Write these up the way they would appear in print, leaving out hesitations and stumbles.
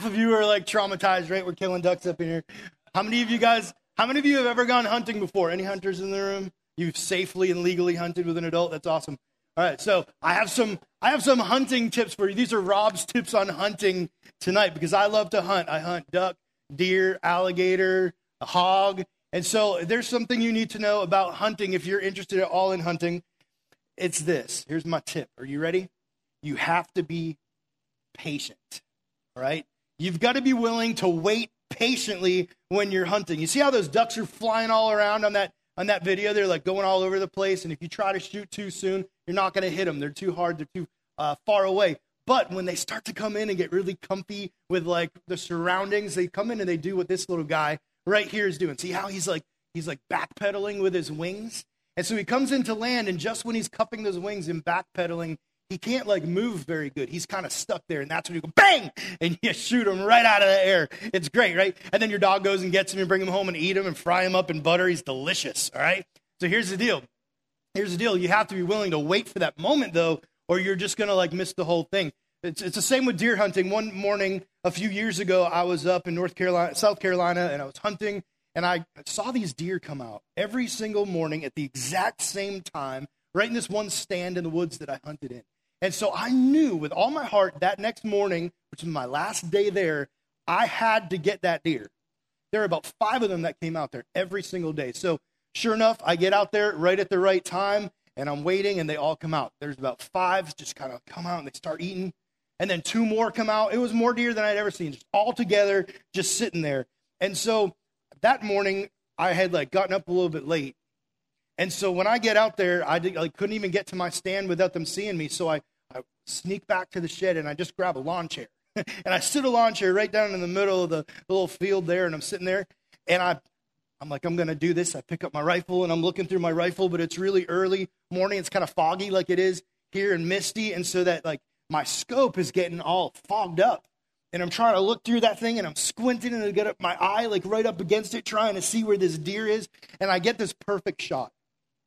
half of you are like traumatized, right? We're killing ducks up in here. How many of you have ever gone hunting before? Any hunters in the room? You've safely and legally hunted with an adult? That's awesome. All right, so I have some hunting tips for you. These are Rob's tips on hunting tonight because I love to hunt. I hunt duck, deer, alligator, a hog. And so there's something you need to know about hunting if you're interested at all in hunting. It's this. Here's my tip. Are you ready? You have to be patient, all right? You've got to be willing to wait patiently when you're hunting. You see how those ducks are flying all around on that video? They're like going all over the place, and if you try to shoot too soon, you're not going to hit them. They're too hard. They're too far away. But when they start to come in and get really comfy with like the surroundings, they come in and they do what this little guy right here is doing. See how he's like backpedaling with his wings? And so he comes into land, and just when he's cupping those wings and backpedaling, he can't like move very good. He's kind of stuck there, and that's when you go bang, and you shoot him right out of the air. It's great, right? And then your dog goes and gets him and bring him home and eat him and fry him up in butter. He's delicious, all right? So here's the deal. You have to be willing to wait for that moment, though, or you're just going to like miss the whole thing. It's the same with deer hunting. One morning a few years ago, I was up in South Carolina, and I was hunting, and I saw these deer come out every single morning at the exact same time, right in this one stand in the woods that I hunted in. And so I knew with all my heart that next morning, which was my last day there, I had to get that deer. There were about 5 of them that came out there every single day. So sure enough, I get out there right at the right time, and I'm waiting, and they all come out. There's about 5 just kind of come out, and they start eating. And then 2 more come out. It was more deer than I'd ever seen, just all together, just sitting there. And so that morning, I had like gotten up a little bit late. And so when I get out there, I couldn't even get to my stand without them seeing me. So I sneak back to the shed, and I just grab a lawn chair. And I sit a lawn chair right down in the middle of the little field there, and I'm sitting there. And I'm like, I'm going to do this. I pick up my rifle, and I'm looking through my rifle, but it's really early morning. It's kind of foggy like it is here and misty. And so that like my scope is getting all fogged up. And I'm trying to look through that thing, and I'm squinting, and I get up my eye like right up against it, trying to see where this deer is. And I get this perfect shot.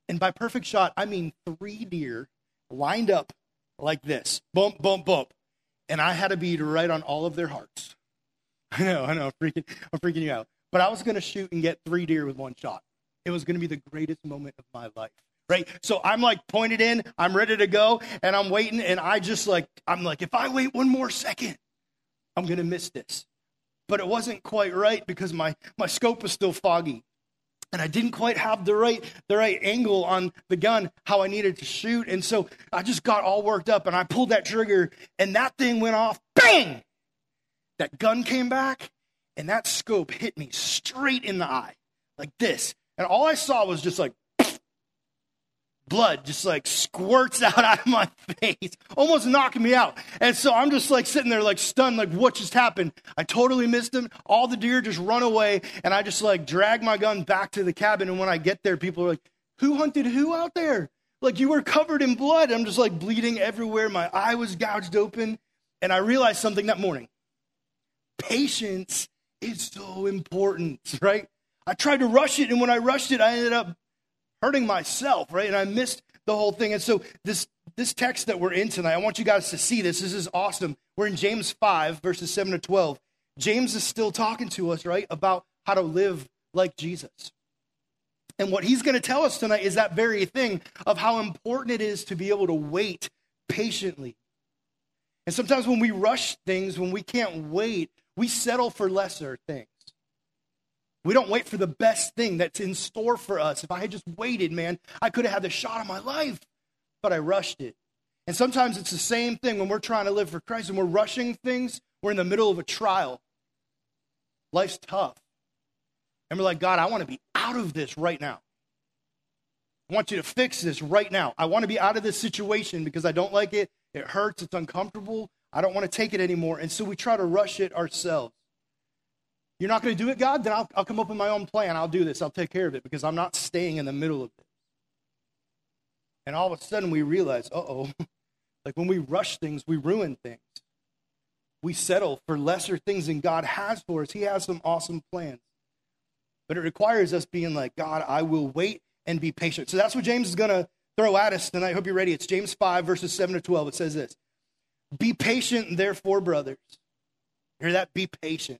And by perfect shot, I mean 3 deer lined up like this. Bump, bump, bump. And I had to be right on all of their hearts. I know, I'm freaking you out. But I was going to shoot and get 3 deer with one shot. It was going to be the greatest moment of my life, right? So I'm like pointed in, I'm ready to go, and I'm waiting, and I'm like, if I wait one more second, I'm going to miss this. But it wasn't quite right because my scope was still foggy. And I didn't quite have the right angle on the gun, how I needed to shoot. And so I just got all worked up, and I pulled that trigger, and that thing went off. Bang! That gun came back, and that scope hit me straight in the eye, like this. And all I saw was just like, blood just like squirts out of my face, almost knocking me out. And so I'm just like sitting there like stunned, like what just happened? I totally missed him. All the deer just run away, and I just like drag my gun back to the cabin. And when I get there, people are like, who hunted who out there? Like, you were covered in blood. I'm just like bleeding everywhere. My eye was gouged open. And I realized something that morning. Patience is so important, right? I tried to rush it, and when I rushed it, I ended up hurting myself, right? And I missed the whole thing. And so this text that we're in tonight, I want you guys to see this. This is awesome. We're in James 5, verses 7 to 12. James is still talking to us, right, about how to live like Jesus. And what he's going to tell us tonight is that very thing of how important it is to be able to wait patiently. And sometimes when we rush things, when we can't wait, we settle for lesser things. We don't wait for the best thing that's in store for us. If I had just waited, man, I could have had the shot of my life, but I rushed it. And sometimes it's the same thing when we're trying to live for Christ and we're rushing things. We're in the middle of a trial. Life's tough. And we're like, God, I want to be out of this right now. I want you to fix this right now. I want to be out of this situation because I don't like it. It hurts. It's uncomfortable. I don't want to take it anymore. And so we try to rush it ourselves. You're not going to do it, God? Then I'll come up with my own plan. I'll do this. I'll take care of it because I'm not staying in the middle of it. And all of a sudden we realize, like when we rush things, we ruin things. We settle for lesser things than God has for us. He has some awesome plans. But it requires us being like, God, I will wait and be patient. So that's what James is going to throw at us tonight. I hope you're ready. It's James 5, verses 7 to 12. It says this, "Be patient, therefore, brothers, Hear that? Be patient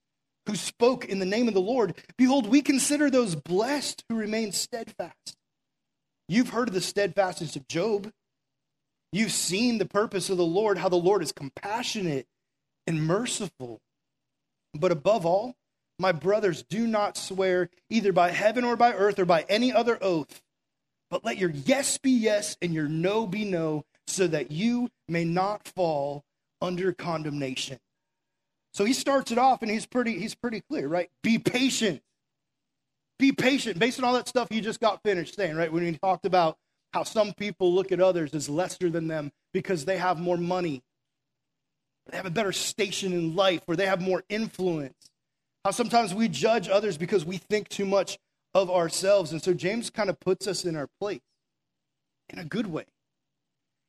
who spoke in the name of the Lord. Behold, we consider those blessed who remain steadfast. You've heard of the steadfastness of Job. You've seen the purpose of the Lord, how the Lord is compassionate and merciful. But above all, my brothers, do not swear either by heaven or by earth or by any other oath, but let your yes be yes and your no be no, so that you may not fall under condemnation. So he starts it off and he's pretty clear, right? Be patient. Be patient. Based on all that stuff you just got finished saying, right? When we talked about how some people look at others as lesser than them because they have more money, they have a better station in life, or they have more influence. How sometimes we judge others because we think too much of ourselves. And so James kind of puts us in our place in a good way.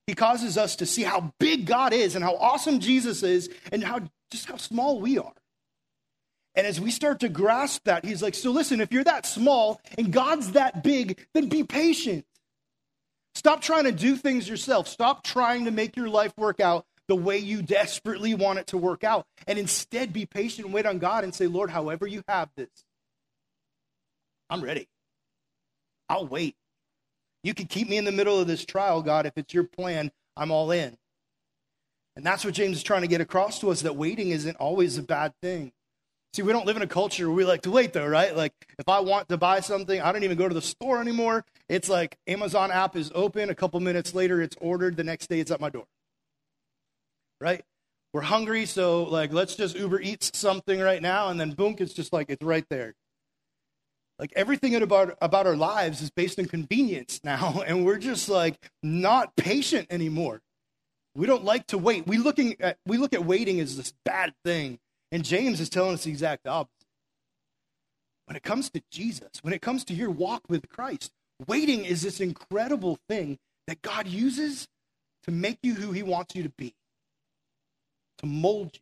He causes us to see how big God is and how awesome Jesus is and how small we are. And as we start to grasp that, he's like, so listen, if you're that small and God's that big, then be patient. Stop trying to do things yourself. Stop trying to make your life work out the way you desperately want it to work out. And instead be patient and wait on God and say, Lord, however you have this, I'm ready. I'll wait. You can keep me in the middle of this trial, God. If it's your plan, I'm all in. And that's what James is trying to get across to us, that waiting isn't always a bad thing. See, we don't live in a culture where we like to wait, though, right? Like, if I want to buy something, I don't even go to the store anymore. It's like Amazon app is open. A couple minutes later, it's ordered. The next day, it's at my door, right? We're hungry, so, like, let's just Uber Eats something right now, and then, boom, it's just like it's right there. Like, everything about our lives is based on convenience now, and we're just, like, not patient anymore. We don't like to wait. We look at waiting as this bad thing. And James is telling us the exact opposite. When it comes to Jesus, when it comes to your walk with Christ, waiting is this incredible thing that God uses to make you who he wants you to be, to mold you.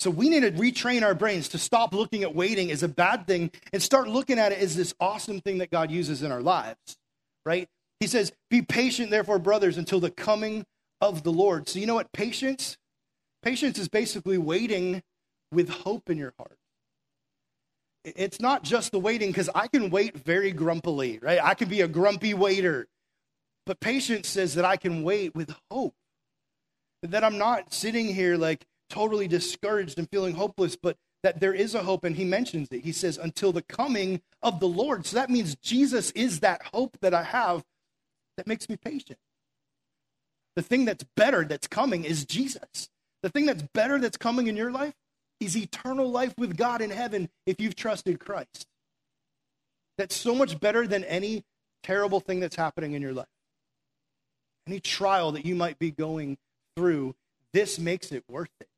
So we need to retrain our brains to stop looking at waiting as a bad thing and start looking at it as this awesome thing that God uses in our lives, right? He says, be patient, therefore, brothers, until the coming of the Lord. So you know what? Patience is basically waiting with hope in your heart. It's not just the waiting, because I can wait very grumpily, right? I can be a grumpy waiter. But patience says that I can wait with hope, that I'm not sitting here like totally discouraged and feeling hopeless, but that there is a hope, and he mentions it. He says, until the coming of the Lord. So that means Jesus is that hope that I have that makes me patient. The thing that's better that's coming is Jesus. The thing that's better that's coming in your life is eternal life with God in heaven if you've trusted Christ. That's so much better than any terrible thing that's happening in your life. Any trial that you might be going through, this makes it worth it.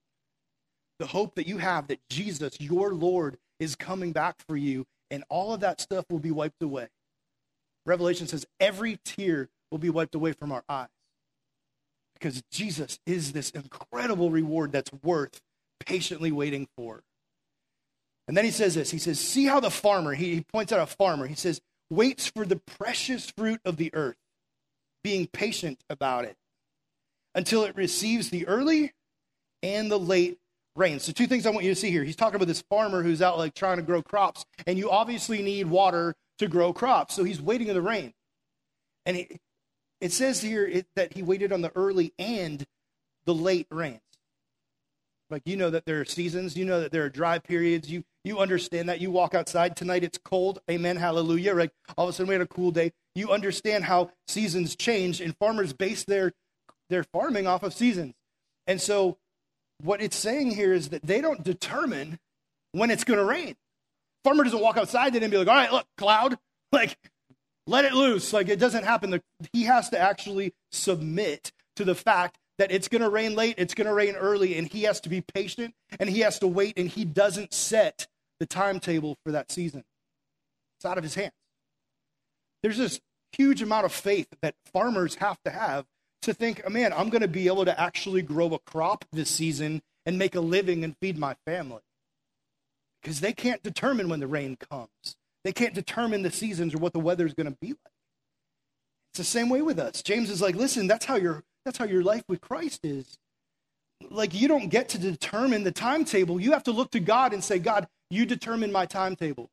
The hope that you have that Jesus, your Lord, is coming back for you, and all of that stuff will be wiped away. Revelation says every tear will be wiped away from our eyes, because Jesus is this incredible reward that's worth patiently waiting for. And then he says this. He says, see how the farmer, he points out a farmer. He says, waits for the precious fruit of the earth, being patient about it, until it receives the early and the late rain. So two things I want you to see here. He's talking about this farmer who's out like trying to grow crops, and you obviously need water to grow crops. So he's waiting in the rain. And it says here that he waited on the early and the late rains. Like, you know that there are seasons. You know that there are dry periods. You understand that. You walk outside. Tonight it's cold. Amen. Hallelujah. Right? All of a sudden we had a cool day. You understand how seasons change, and farmers base their farming off of seasons. And so what it's saying here is that they don't determine when it's going to rain. Farmer doesn't walk outside and then be like, all right, look, cloud, like, let it loose. Like, it doesn't happen. He has to actually submit to the fact that it's going to rain late, it's going to rain early, and he has to be patient, and he has to wait, and he doesn't set the timetable for that season. It's out of his hands. There's this huge amount of faith that farmers have to have to think, oh, man, I'm going to be able to actually grow a crop this season and make a living and feed my family. Because they can't determine when the rain comes. They can't determine the seasons or what the weather's going to be like. It's the same way with us. James is like, listen, that's how your life with Christ is. Like, you don't get to determine the timetable. You have to look to God and say, God, you determine my timetable.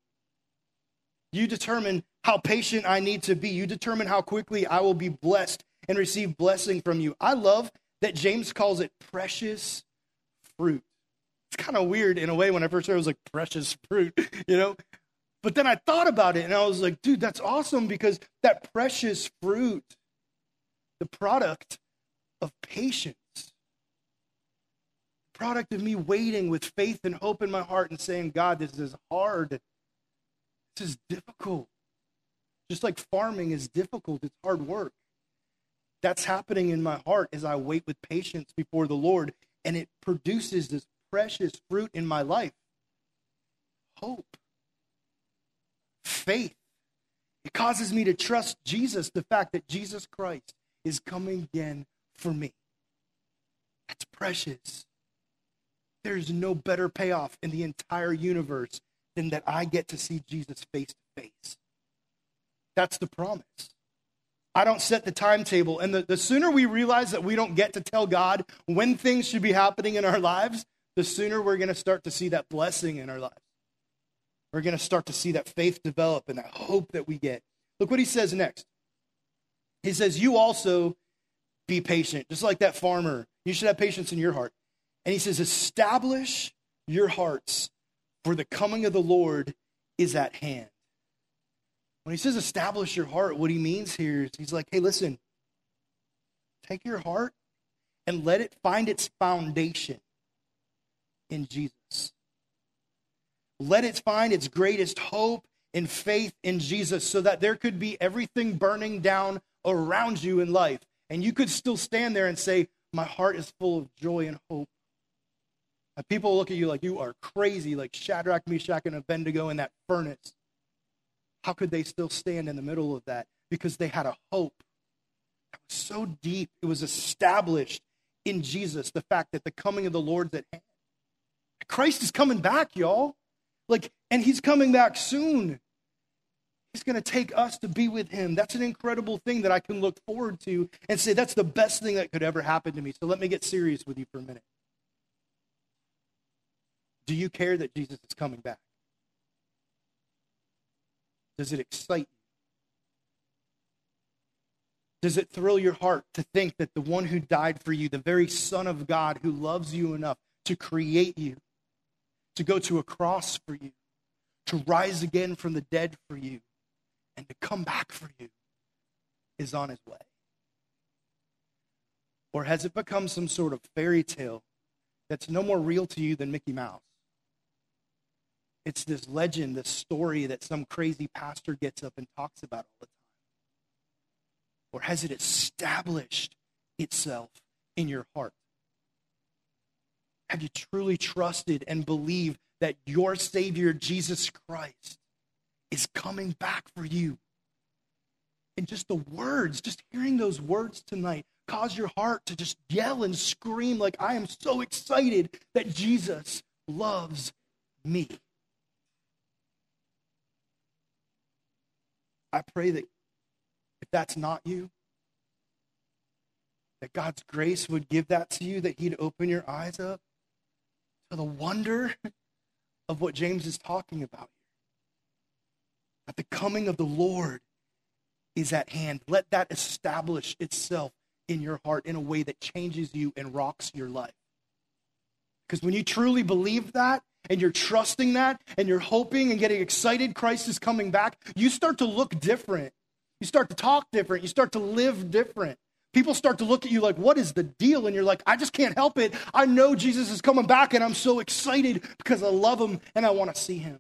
You determine how patient I need to be. You determine how quickly I will be blessed and receive blessing from you. I love that James calls it precious fruit. It's kind of weird in a way. When I first heard it, I was like, precious fruit, you know? But then I thought about it, and I was like, dude, that's awesome, because that precious fruit, the product of patience, the product of me waiting with faith and hope in my heart and saying, God, this is hard. This is difficult. Just like farming is difficult, it's hard work. That's happening in my heart as I wait with patience before the Lord, and it produces this precious fruit in my life. Hope. Faith. It causes me to trust Jesus, the fact that Jesus Christ is coming again for me. That's precious. There's no better payoff in the entire universe than that I get to see Jesus face to face. That's the promise. I don't set the timetable. And the sooner we realize that we don't get to tell God when things should be happening in our lives, the sooner we're going to start to see that blessing in our lives. We're going to start to see that faith develop and that hope that we get. Look what he says next. He says, you also be patient, just like that farmer. You should have patience in your heart. And he says, establish your hearts, for the coming of the Lord is at hand. When he says establish your heart, what he means here is he's like, hey, listen, take your heart and let it find its foundation in Jesus. Let it find its greatest hope and faith in Jesus, so that there could be everything burning down around you in life, and you could still stand there and say, my heart is full of joy and hope. And people look at you like you are crazy, like Shadrach, Meshach, and Abednego in that furnace. How could they still stand in the middle of that? Because they had a hope that was so deep. It was established in Jesus, the fact that the coming of the Lord's at hand. Christ is coming back, y'all. And he's coming back soon. He's going to take us to be with him. That's an incredible thing that I can look forward to and say, that's the best thing that could ever happen to me. So let me get serious with you for a minute. Do you care that Jesus is coming back? Does it excite you? Does it thrill your heart to think that the one who died for you, the very Son of God who loves you enough to create you, to go to a cross for you, to rise again from the dead for you, and to come back for you, is on his way? Or has it become some sort of fairy tale that's no more real to you than Mickey Mouse? It's this legend, this story that some crazy pastor gets up and talks about all the time. Or has it established itself in your heart? Have you truly trusted and believed that your Savior, Jesus Christ, is coming back for you? And just the words, just hearing those words tonight, cause your heart to just yell and scream like, I am so excited that Jesus loves me. I pray that if that's not you, that God's grace would give that to you, that he'd open your eyes up to the wonder of what James is talking about here. That the coming of the Lord is at hand. Let that establish itself in your heart in a way that changes you and rocks your life. Because when you truly believe that, and you're trusting that, and you're hoping and getting excited Christ is coming back, you start to look different. You start to talk different. You start to live different. People start to look at you like, what is the deal? And you're like, I just can't help it. I know Jesus is coming back, and I'm so excited because I love him and I want to see him.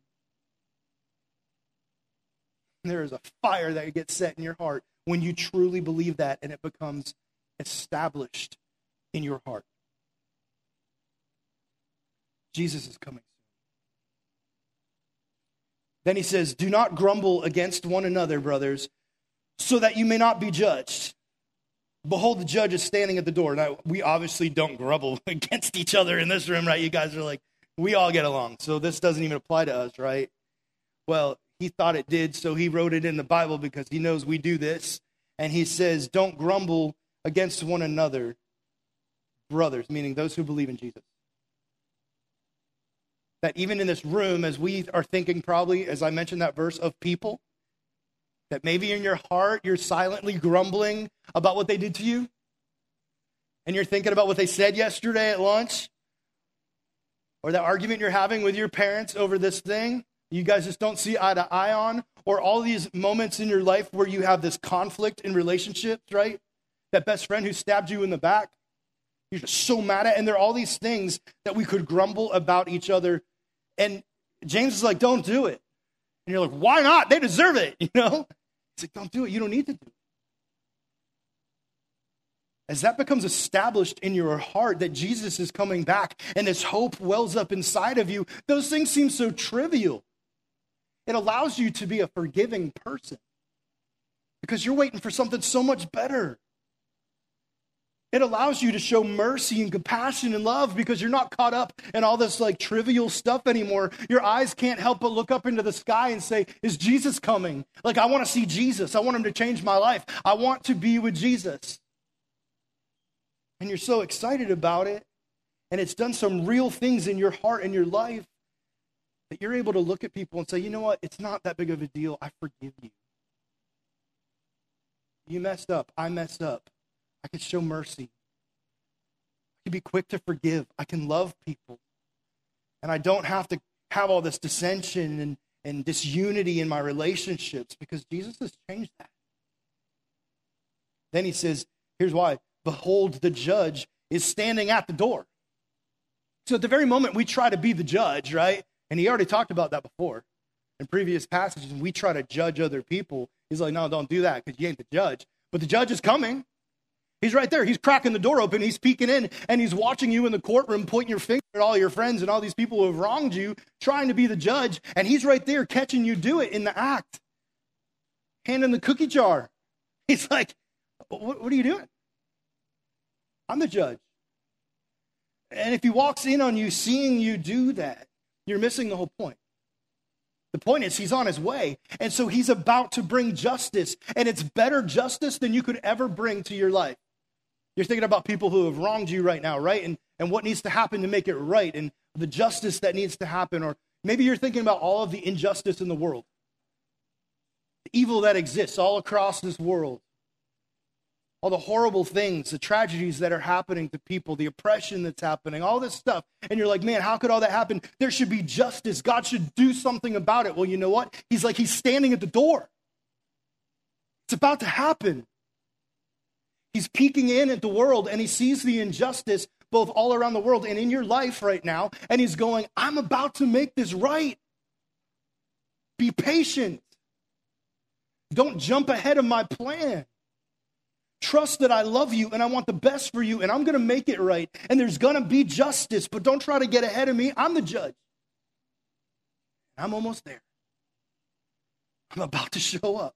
And there is a fire that gets set in your heart when you truly believe that, and it becomes established in your heart. Jesus is coming. Then he says, do not grumble against one another, brothers, so that you may not be judged. Behold, the judge is standing at the door. Now, we obviously don't grumble against each other in this room, right? You guys are like, we all get along, so this doesn't even apply to us, right? Well, he thought it did, so he wrote it in the Bible because he knows we do this. And he says, don't grumble against one another, brothers, meaning those who believe in Jesus. That even in this room, as we are thinking probably, as I mentioned that verse, of people, that maybe in your heart you're silently grumbling about what they did to you, and you're thinking about what they said yesterday at lunch, or that argument you're having with your parents over this thing you guys just don't see eye to eye on, or all these moments in your life where you have this conflict in relationships, right? That best friend who stabbed you in the back, you're just so mad at, and there are all these things that we could grumble about each other. And James is like, don't do it. And you're like, why not? They deserve it, you know? He's like, don't do it. You don't need to do it. As that becomes established in your heart that Jesus is coming back and this hope wells up inside of you, those things seem so trivial. It allows you to be a forgiving person because you're waiting for something so much better. It allows you to show mercy and compassion and love because you're not caught up in all this like trivial stuff anymore. Your eyes can't help but look up into the sky and say, is Jesus coming? Like, I want to see Jesus. I want him to change my life. I want to be with Jesus. And you're so excited about it. And it's done some real things in your heart and your life that you're able to look at people and say, you know what? It's not that big of a deal. I forgive you. You messed up. I messed up. I can show mercy. I can be quick to forgive. I can love people. And I don't have to have all this dissension and disunity in my relationships because Jesus has changed that. Then he says, here's why. Behold, the judge is standing at the door. So at the very moment we try to be the judge, right? And he already talked about that before. In previous passages, we try to judge other people. He's like, no, don't do that because you ain't the judge. But the judge is coming. He's right there. He's cracking the door open. He's peeking in, and he's watching you in the courtroom, pointing your finger at all your friends and all these people who have wronged you, trying to be the judge, and he's right there catching you do it in the act. Hand in the cookie jar. He's like, what are you doing? I'm the judge. And if he walks in on you, seeing you do that, you're missing the whole point. The point is he's on his way, and so he's about to bring justice, and it's better justice than you could ever bring to your life. You're thinking about people who have wronged you right now, right? And what needs to happen to make it right and the justice that needs to happen. Or maybe you're thinking about all of the injustice in the world, the evil that exists all across this world, all the horrible things, the tragedies that are happening to people, the oppression that's happening, all this stuff. And you're like, man, how could all that happen? There should be justice. God should do something about it. Well, you know what? He's like, he's standing at the door. It's about to happen. He's peeking in at the world, and he sees the injustice both all around the world and in your life right now, and he's going, I'm about to make this right. Be patient. Don't jump ahead of my plan. Trust that I love you, and I want the best for you, and I'm going to make it right, and there's going to be justice, but don't try to get ahead of me. I'm the judge. I'm almost there. I'm about to show up,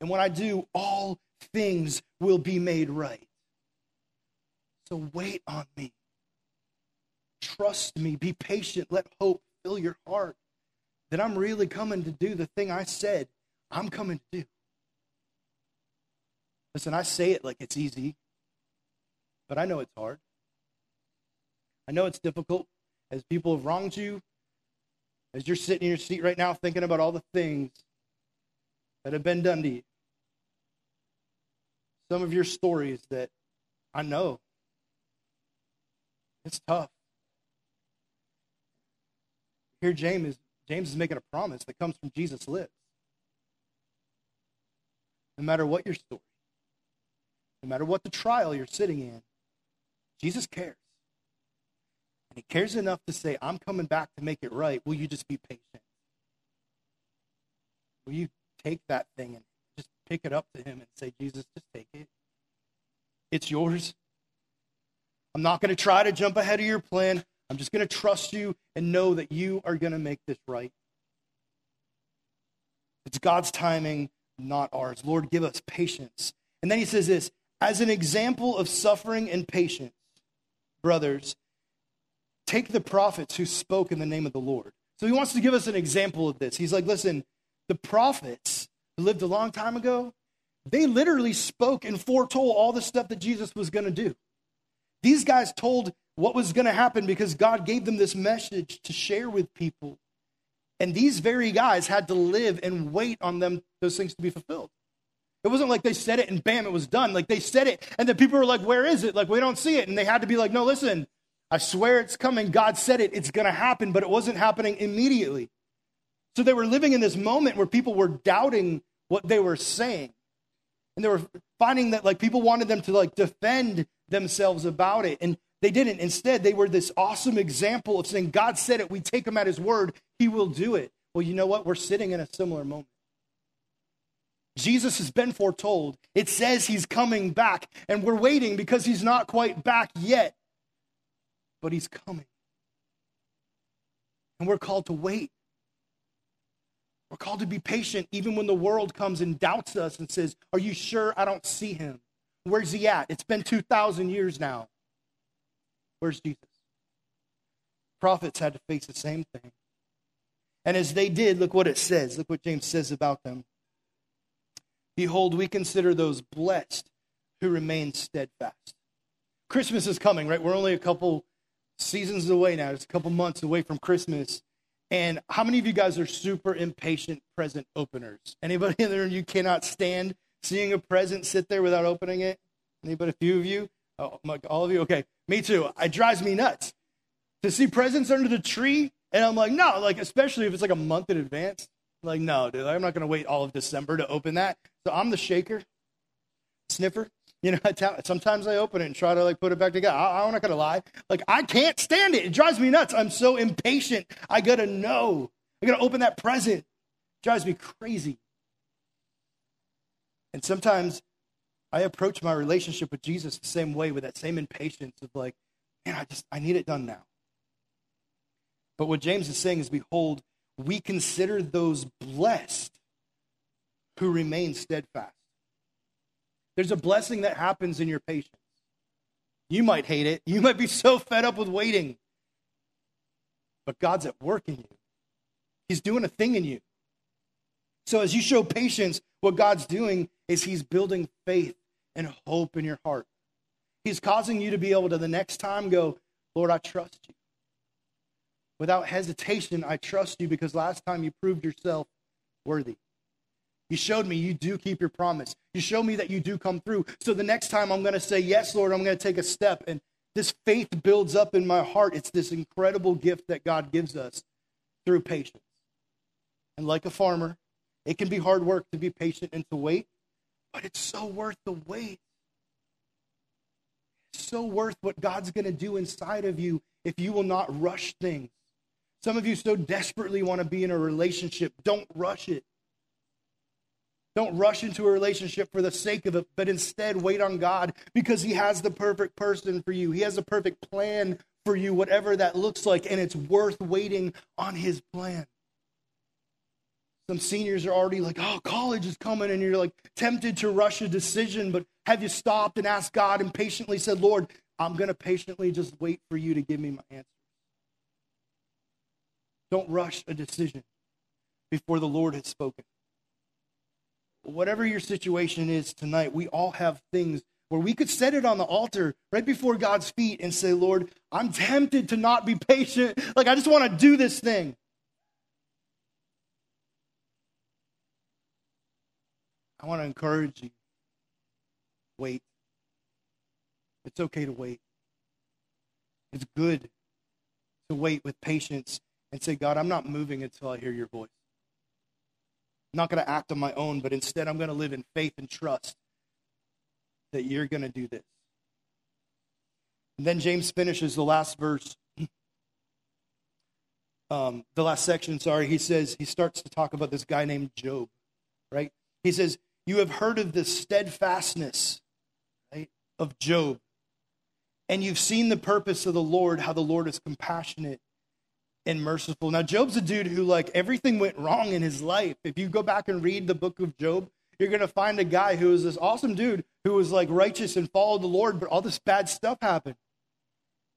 and when I do, all things will be made right. So wait on me. Trust me. Be patient. Let hope fill your heart that I'm really coming to do the thing I said I'm coming to do. Listen, I say it like it's easy, but I know it's hard. I know it's difficult as people have wronged you, as you're sitting in your seat right now thinking about all the things that have been done to you. Some of your stories that I know, it's tough. Here James is making a promise that comes from Jesus' lips. No matter what your story, no matter what the trial you're sitting in, Jesus cares. And he cares enough to say, I'm coming back to make it right. Will you just be patient? Will you take that thing and just pick it up to him and say, Jesus, just take it. It's yours. I'm not going to try to jump ahead of your plan. I'm just going to trust you and know that you are going to make this right. It's God's timing, not ours. Lord, give us patience. And then he says this, as an example of suffering and patience, brothers, take the prophets who spoke in the name of the Lord. So he wants to give us an example of this. He's like, listen, the prophets who lived a long time ago, they literally spoke and foretold all the stuff that Jesus was going to do. These guys told what was going to happen because God gave them this message to share with people. And these very guys had to live and wait on them, those things to be fulfilled. It wasn't like they said it and bam, it was done. Like they said it and the people were like, where is it? Like, we don't see it. And they had to be like, no, listen, I swear it's coming. God said it, it's going to happen, but it wasn't happening immediately. So they were living in this moment where people were doubting what they were saying. And they were finding that like people wanted them to like defend themselves about it. And they didn't. Instead, they were this awesome example of saying, God said it, we take him at his word, he will do it. Well, you know what? We're sitting in a similar moment. Jesus has been foretold. It says he's coming back, and we're waiting because he's not quite back yet. But he's coming. And we're called to wait. We're called to be patient even when the world comes and doubts us and says, are you sure? I don't see him. Where's he at? It's been 2,000 years now. Where's Jesus? Prophets had to face the same thing. And as they did, look what it says. Look what James says about them. Behold, we consider those blessed who remain steadfast. Christmas is coming, right? We're only a couple seasons away now. It's a couple months away from Christmas. And how many of you guys are super impatient present openers? Anybody in there you cannot stand seeing a present sit there without opening it? Anybody, a few of you? Oh, all of you? Okay, me too. It drives me nuts to see presents under the tree. And I'm like, no, like, especially if it's like a month in advance. Like, no, dude, I'm not going to wait all of December to open that. So I'm the shaker, sniffer. You know, sometimes I open it and try to like put it back together. I'm not going to lie. Like, I can't stand it. It drives me nuts. I'm so impatient. I got to know. I got to open that present. It drives me crazy. And sometimes I approach my relationship with Jesus the same way, with that same impatience of like, man, I need it done now. But what James is saying is, behold, we consider those blessed who remain steadfast. There's a blessing that happens in your patience. You might hate it. You might be so fed up with waiting. But God's at work in you. He's doing a thing in you. So as you show patience, what God's doing is he's building faith and hope in your heart. He's causing you to be able to the next time go, Lord, I trust you. Without hesitation, I trust you because last time you proved yourself worthy. You showed me you do keep your promise. You show me that you do come through. So the next time I'm going to say, yes, Lord, I'm going to take a step. And this faith builds up in my heart. It's this incredible gift that God gives us through patience. And like a farmer, it can be hard work to be patient and to wait, but it's so worth the wait. It's so worth what God's going to do inside of you if you will not rush things. Some of you so desperately want to be in a relationship. Don't rush it. Don't rush into a relationship for the sake of it, but instead wait on God because he has the perfect person for you. He has a perfect plan for you, whatever that looks like, and it's worth waiting on his plan. Some seniors are already like, oh, college is coming, and you're like tempted to rush a decision, but have you stopped and asked God and patiently said, Lord, I'm going to patiently just wait for you to give me my answer. Don't rush a decision before the Lord has spoken. Whatever your situation is tonight, we all have things where we could set it on the altar right before God's feet and say, Lord, I'm tempted to not be patient. Like, I just want to do this thing. I want to encourage you. Wait. It's okay to wait. It's good to wait with patience and say, God, I'm not moving until I hear your voice. I'm not going to act on my own, but instead I'm going to live in faith and trust that you're going to do this. And then James finishes the last verse, the last section, sorry. He says, he starts to talk about this guy named Job, right? He says, you have heard of the steadfastness, right, of Job And you've seen the purpose of the Lord, how the Lord is compassionate and merciful. Now, Job's a dude who, like, everything went wrong in his life. If you go back and read the book of Job, you're going to find a guy who was this awesome dude who was, like, righteous and followed the Lord, but all this bad stuff happened.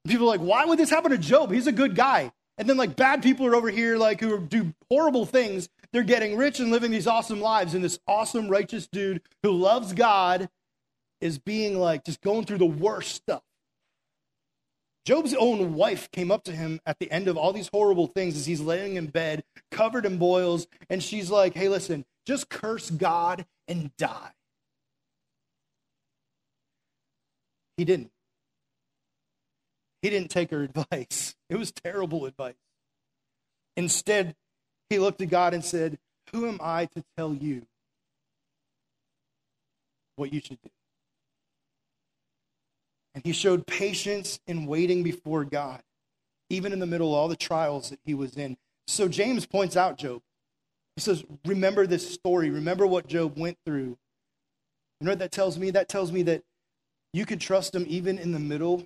People are like, why would this happen to Job? He's a good guy. And then, like, bad people are over here, like, who do horrible things. They're getting rich and living these awesome lives. And this awesome, righteous dude who loves God is being, like, just going through the worst stuff. Job's own wife came up to him at the end of all these horrible things as he's laying in bed, covered in boils. And she's like, hey, listen, just curse God and die. He didn't. He didn't take her advice. It was terrible advice. Instead, he looked at God and said, who am I to tell you what you should do? And he showed patience in waiting before God, even in the middle of all the trials that he was in. So James points out Job. He says, remember this story. Remember what Job went through. You know what that tells me? That tells me that you could trust him even in the middle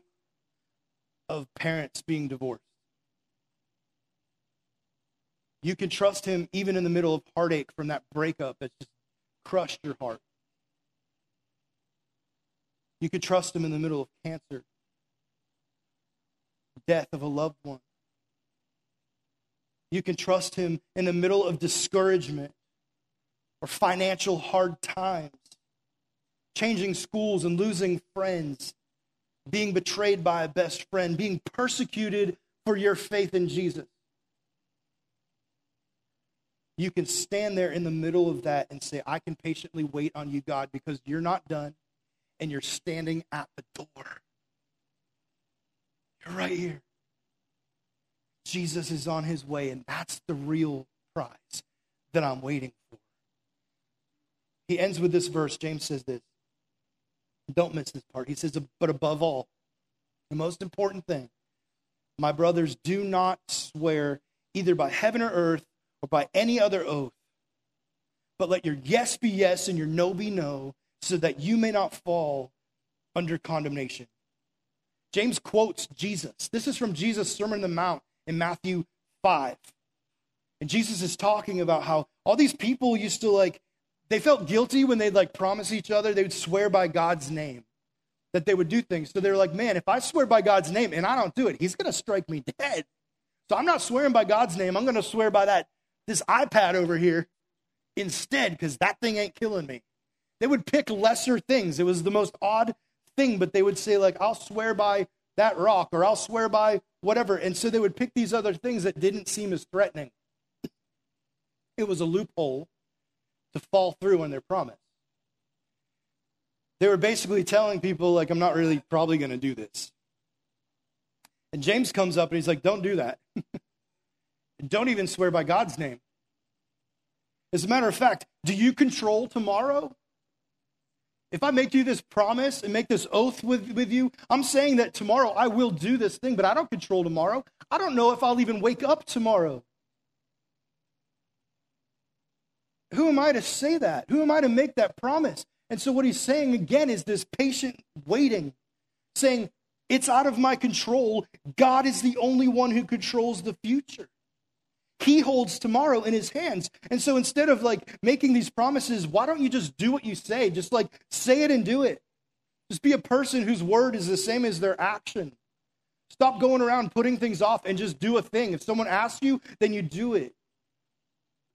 of parents being divorced. You can trust him even in the middle of heartache from that breakup that's just crushed your heart. You could trust him in the middle of cancer, death of a loved one. You can trust him in the middle of discouragement or financial hard times, changing schools and losing friends, being betrayed by a best friend, being persecuted for your faith in Jesus. You can stand there in the middle of that and say, I can patiently wait on you, God, because you're not done and you're standing at the door. You're right here. Jesus is on his way, and that's the real prize that I'm waiting for. He ends with this verse. James says this. Don't miss this part. He says, but above all, the most important thing, my brothers, do not swear either by heaven or earth or by any other oath, but let your yes be yes and your no be no, so that you may not fall under condemnation. James quotes Jesus. This is from Jesus' Sermon on the Mount in Matthew 5. And Jesus is talking about how all these people used to, like, they felt guilty when they'd, like, promise each other. They would swear by God's name that they would do things. So they're like, man, if I swear by God's name and I don't do it, he's going to strike me dead. So I'm not swearing by God's name. I'm going to swear by this iPad over here instead, because that thing ain't killing me. They would pick lesser things. It was the most odd thing, but they would say, like, I'll swear by that rock or I'll swear by whatever. And so they would pick these other things that didn't seem as threatening. It was a loophole to fall through on their promise. They were basically telling people, like, I'm not really probably going to do this. And James comes up and he's like, don't do that. Don't even swear by God's name. As a matter of fact, do you control tomorrow? If I make you this promise and make this oath with you, I'm saying that tomorrow I will do this thing, but I don't control tomorrow. I don't know if I'll even wake up tomorrow. Who am I to say that? Who am I to make that promise? And so what he's saying again is this patient waiting, saying, it's out of my control. God is the only one who controls the future. He holds tomorrow in his hands. And so instead of, like, making these promises, why don't you just do what you say? Just, like, say it and do it. Just be a person whose word is the same as their action. Stop going around putting things off and just do a thing. If someone asks you, then you do it.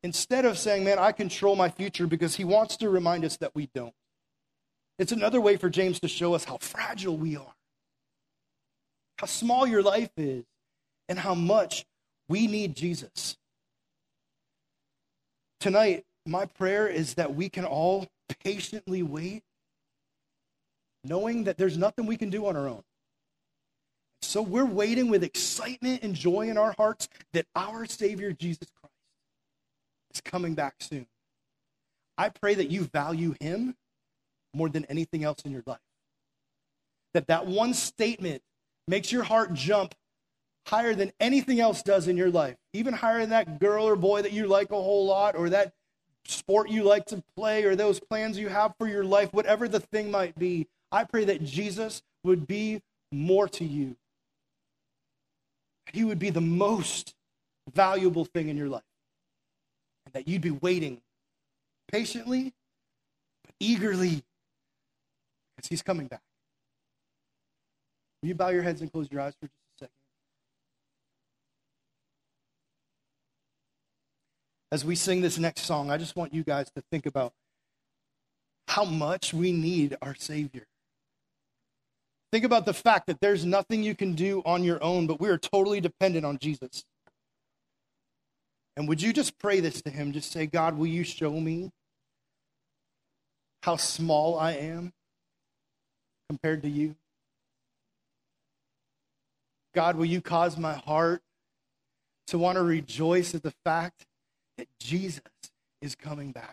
Instead of saying, man, I control my future, because he wants to remind us that we don't. It's another way for James to show us how fragile we are, how small your life is, and how much we need Jesus. Tonight, my prayer is that we can all patiently wait, knowing that there's nothing we can do on our own. So we're waiting with excitement and joy in our hearts that our Savior, Jesus Christ, is coming back soon. I pray that you value him more than anything else in your life. That one statement makes your heart jump higher than anything else does in your life, even higher than that girl or boy that you like a whole lot, or that sport you like to play, or those plans you have for your life, whatever the thing might be. I pray that Jesus would be more to you. He would be the most valuable thing in your life. And that you'd be waiting patiently, but eagerly, because he's coming back. Will you bow your heads and close your eyes for just a second? As we sing this next song, I just want you guys to think about how much we need our Savior. Think about the fact that there's nothing you can do on your own, but we are totally dependent on Jesus. And would you just pray this to him? Just say, God, will you show me how small I am compared to you? God, will you cause my heart to want to rejoice at the fact that Jesus is coming back?